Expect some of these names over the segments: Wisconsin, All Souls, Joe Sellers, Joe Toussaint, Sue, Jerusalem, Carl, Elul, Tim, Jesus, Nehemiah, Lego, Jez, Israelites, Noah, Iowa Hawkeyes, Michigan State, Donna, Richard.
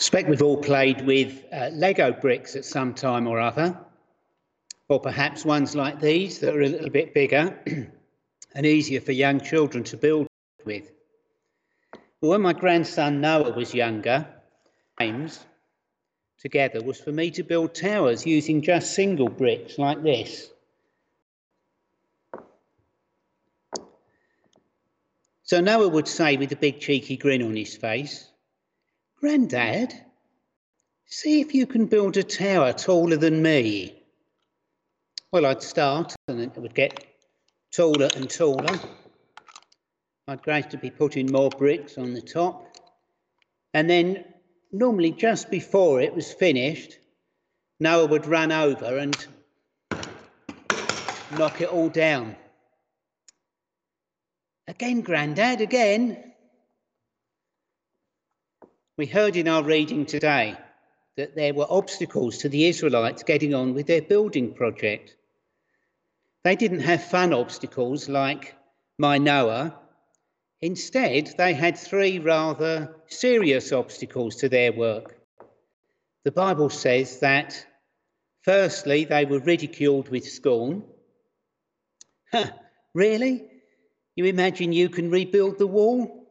Expect we've all played with Lego bricks at some time or other, or perhaps ones like these that are a little bit bigger and easier for young children to build with. Well, when my grandson Noah was younger, James, together was for me to build towers using just single bricks like this. So Noah would say with a big cheeky grin on his face, "Granddad, see if you can build a tower taller than me." Well, I'd start and it would get taller and taller. I'd gradually be putting more bricks on the top, and then normally just before it was finished, Noah would run over and knock it all down. "Again, Granddad, again." We heard in our reading today that there were obstacles to the Israelites getting on with their building project. They didn't have fun obstacles like my Noah. Instead, they had three rather serious obstacles to their work. The Bible says that, firstly, they were ridiculed with scorn. "Really? You imagine you can rebuild the wall?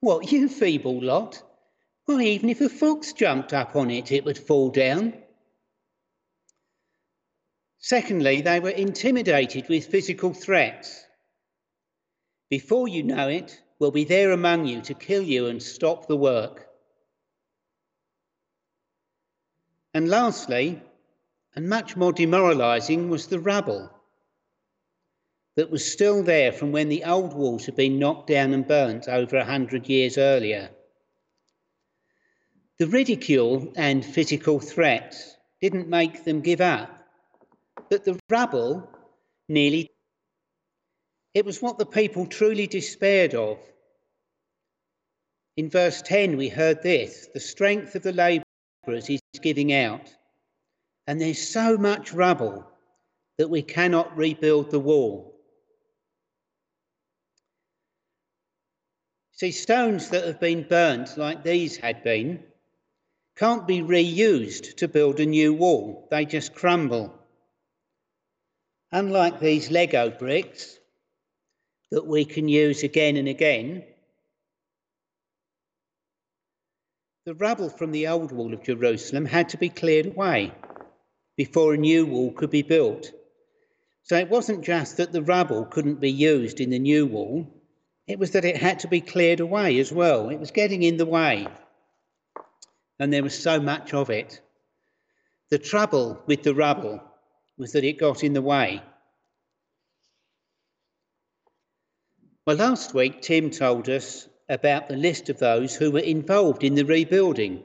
What, you feeble lot? Why, even if a fox jumped up on it, it would fall down." Secondly, they were intimidated with physical threats. "Before you know it, we'll be there among you to kill you and stop the work." And lastly, and much more demoralising, was the rubble that was still there from when the old walls had been knocked down and burnt over 100 years earlier. The ridicule and physical threats didn't make them give up, but the rubble nearly. It was what the people truly despaired of. In verse 10, we heard this: "The strength of the labourers is giving out, and there's so much rubble that we cannot rebuild the wall." See, stones that have been burnt like these had been can't be reused to build a new wall. They just crumble. Unlike these Lego bricks that we can use again and again, the rubble from the old wall of Jerusalem had to be cleared away before a new wall could be built. So it wasn't just that the rubble couldn't be used in the new wall, it was that it had to be cleared away as well. It was getting in the way, and there was so much of it. The trouble with the rubble was that it got in the way. Well, last week, Tim told us about the list of those who were involved in the rebuilding.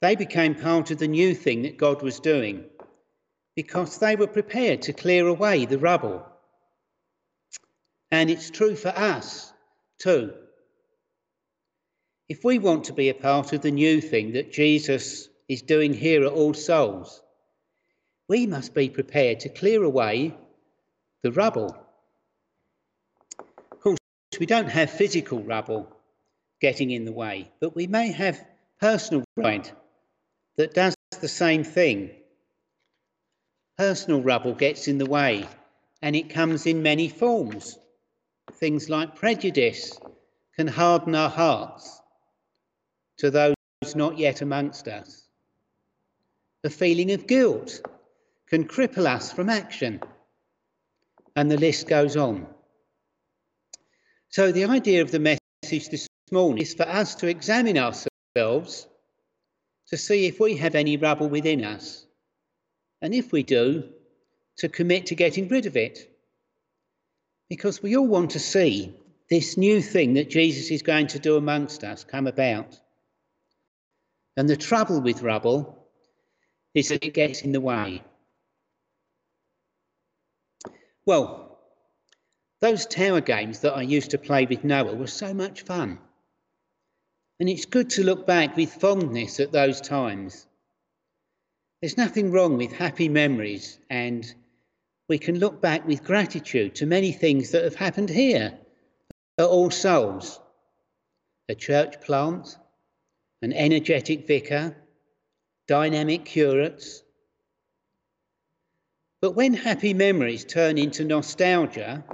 They became part of the new thing that God was doing because they were prepared to clear away the rubble. And it's true for us too. If we want to be a part of the new thing that Jesus is doing here at All Souls, we must be prepared to clear away the rubble. We don't have physical rubble getting in the way, but we may have personal rubble that does the same thing. Personal rubble gets in the way, and it comes in many forms. Things like prejudice can harden our hearts to those not yet amongst us. The feeling of guilt can cripple us from action, and the list goes on. So the idea of the message this morning is for us to examine ourselves to see if we have any rubble within us, and if we do, to commit to getting rid of it. Because we all want to see this new thing that Jesus is going to do amongst us come about. And the trouble with rubble is that it gets in the way. Well, those tower games that I used to play with Noah were so much fun. And it's good to look back with fondness at those times. There's nothing wrong with happy memories, and we can look back with gratitude to many things that have happened here at All Souls. a church plant, an energetic vicar, dynamic curates. But when happy memories turn into nostalgia,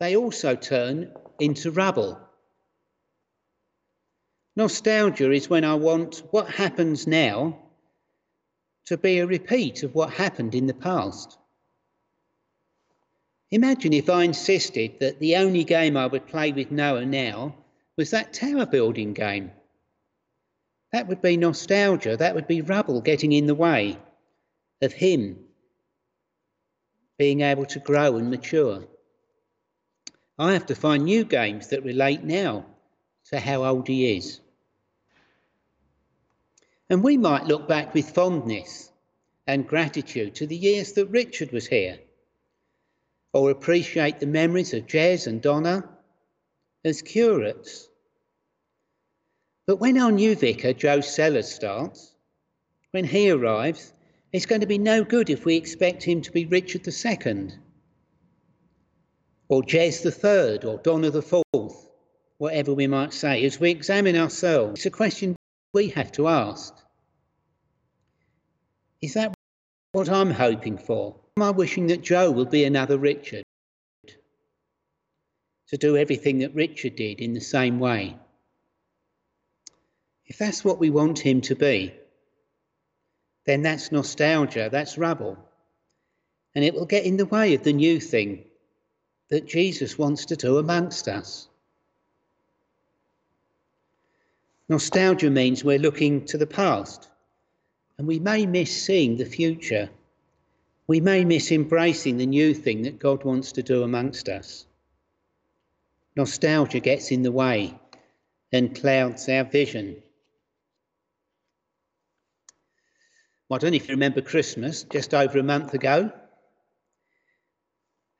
they also turn into rubble. Nostalgia is when I want what happens now to be a repeat of what happened in the past. Imagine if I insisted that the only game I would play with Noah now was that tower building game. That would be nostalgia, that would be rubble getting in the way of him being able to grow and mature. I have to find new games that relate now to how old he is. And we might look back with fondness and gratitude to the years that Richard was here, or appreciate the memories of Jez and Donna as curates. But when our new vicar, Joe Sellers, starts, when he arrives, it's going to be no good if we expect him to be Richard II, or Jez III, or Donna IV, whatever we might say. As we examine ourselves, it's a question we have to ask. Is that what I'm hoping for? Am I wishing that Joe will be another Richard, to do everything that Richard did in the same way? If that's what we want him to be, then that's nostalgia, that's rubble, and it will get in the way of the new thing that Jesus wants to do amongst us. Nostalgia means we're looking to the past, and we may miss seeing the future. We may miss embracing the new thing that God wants to do amongst us. Nostalgia gets in the way and clouds our vision. I don't know if you remember Christmas, just over a month ago.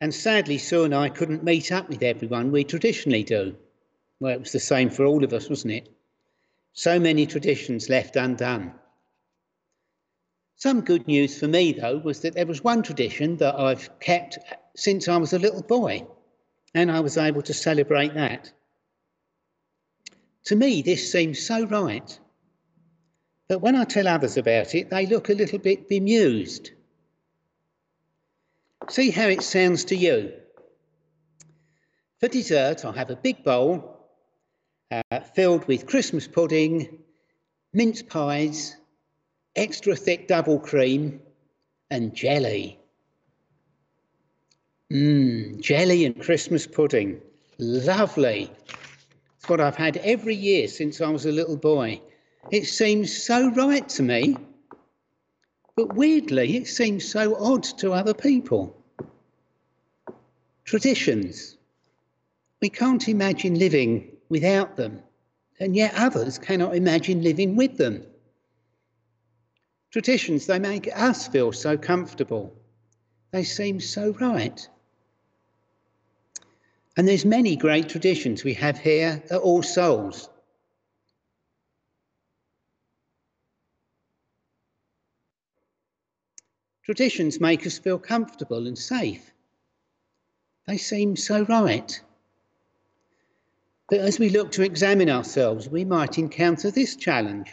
And sadly, Sue and I couldn't meet up with everyone we traditionally do. Well, it was the same for all of us, wasn't it? So many traditions left undone. Some good news for me, though, was that there was one tradition that I've kept since I was a little boy, and I was able to celebrate that. To me, this seems so right. But when I tell others about it, they look a little bit bemused. See how it sounds to you. For dessert, I have a big bowl filled with Christmas pudding, mince pies, extra thick double cream and jelly. Jelly and Christmas pudding. Lovely. It's what I've had every year since I was a little boy. It seems so right to me, but weirdly, it seems so odd to other people. Traditions. We can't imagine living without them, and yet others cannot imagine living with them. Traditions, they make us feel so comfortable. They seem so right. And there's many great traditions we have here at All Souls. Traditions make us feel comfortable and safe. They seem so right. But as we look to examine ourselves, we might encounter this challenge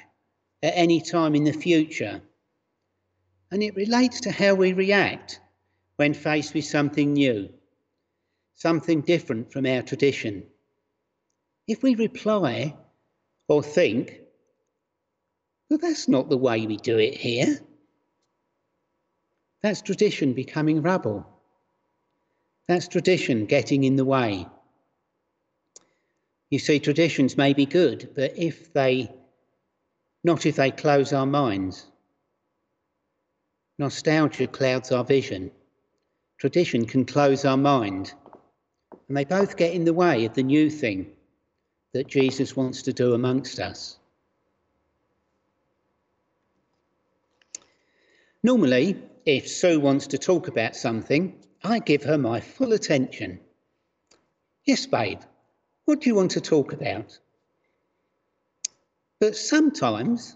at any time in the future. And it relates to how we react when faced with something new, something different from our tradition. If we reply or think, well, that's not the way we do it here, that's tradition becoming rubble. That's tradition getting in the way. You see, traditions may be good, but not if they close our minds. Nostalgia clouds our vision. Tradition can close our mind. And they both get in the way of the new thing that Jesus wants to do amongst us. Normally, if Sue wants to talk about something, I give her my full attention. Yes, babe, what do you want to talk about? But sometimes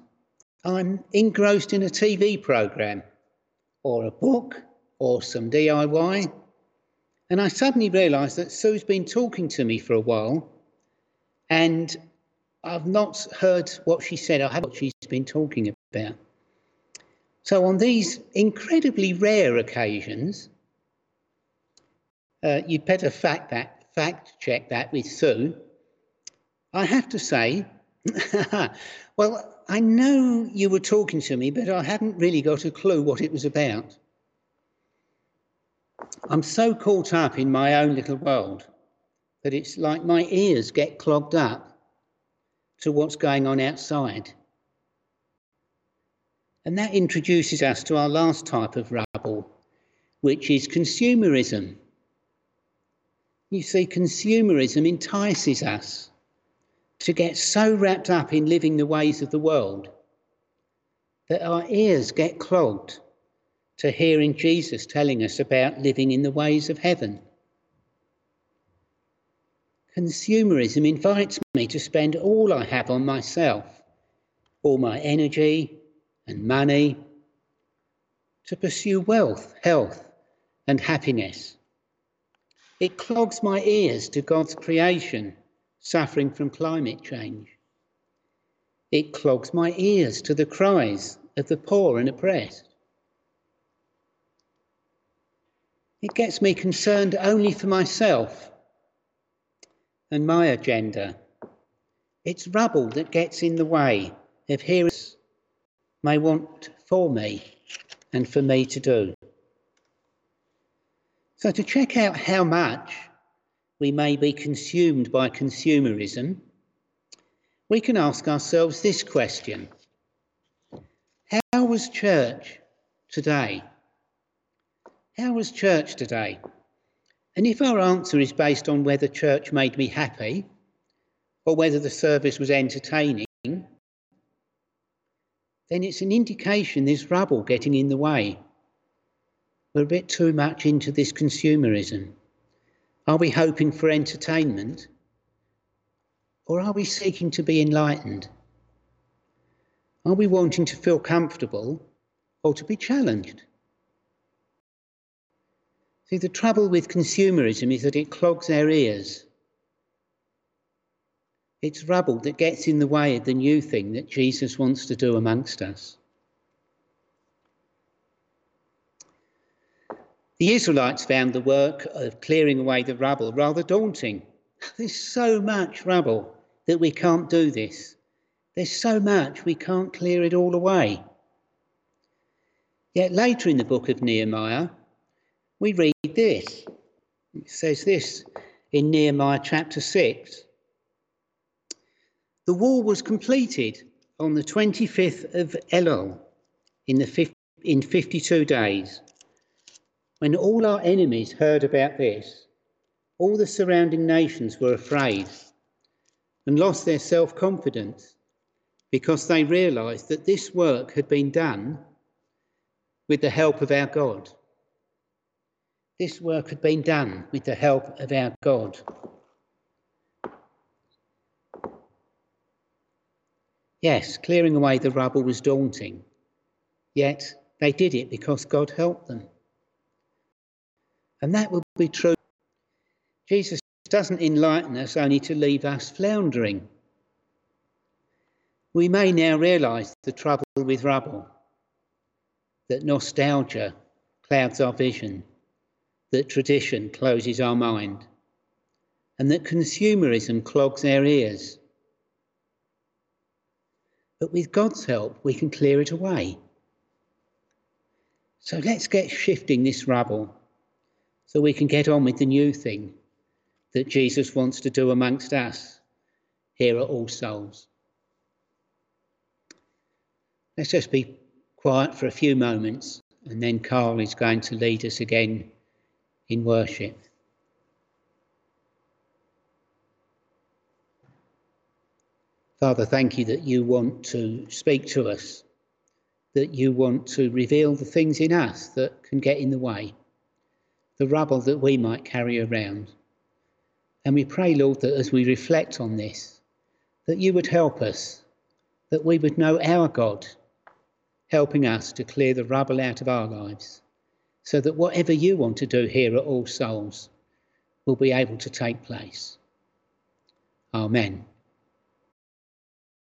I'm engrossed in a TV programme or a book or some DIY, and I suddenly realise that Sue's been talking to me for a while and I've not heard what she said. I haven't heard what she's been talking about. So on these incredibly rare occasions, you'd better fact check that with Sue. I have to say, well, I know you were talking to me, but I hadn't really got a clue what it was about. I'm so caught up in my own little world that it's like my ears get clogged up to what's going on outside. And that introduces us to our last type of rubble, which is consumerism. You see, consumerism entices us to get so wrapped up in living the ways of the world that our ears get clogged to hearing Jesus telling us about living in the ways of heaven. Consumerism invites me to spend all I have on myself, all my energy and money, to pursue wealth, health, and happiness. It clogs my ears to God's creation suffering from climate change. It clogs my ears to the cries of the poor and oppressed. It gets me concerned only for myself and my agenda. It's rubble that gets in the way of hearing what may want for me and for me to do. So to check out how much we may be consumed by consumerism, we can ask ourselves this question: how was church today? How was church today? And if our answer is based on whether church made me happy or whether the service was entertaining, then it's an indication there's rubble getting in the way. We're a bit too much into this consumerism. Are we hoping for entertainment, or are we seeking to be enlightened? Are we wanting to feel comfortable or to be challenged? See, the trouble with consumerism is that it clogs our ears. It's rubble that gets in the way of the new thing that Jesus wants to do amongst us. The Israelites found the work of clearing away the rubble rather daunting. There's so much rubble that we can't do this. There's so much we can't clear it all away. Yet later in the book of Nehemiah, we read this. It says this in Nehemiah chapter 6. The wall was completed on the 25th of Elul in 52 days. When all our enemies heard about this, all the surrounding nations were afraid and lost their self-confidence because they realised that this work had been done with the help of our God. This work had been done with the help of our God. Yes, clearing away the rubble was daunting, yet they did it because God helped them. And that will be true. Jesus doesn't enlighten us only to leave us floundering. We may now realise the trouble with rubble, that nostalgia clouds our vision, that tradition closes our mind, and that consumerism clogs our ears. But with God's help, we can clear it away. So let's get shifting this rubble, so we can get on with the new thing that Jesus wants to do amongst us here at All Souls. Let's just be quiet for a few moments, and then Carl is going to lead us again in worship. Father, thank you that you want to speak to us, that you want to reveal the things in us that can get in the way, the rubble that we might carry around. And we pray, Lord, that as we reflect on this, that you would help us, that we would know our God helping us to clear the rubble out of our lives, so that whatever you want to do here at All Souls will be able to take place. Amen.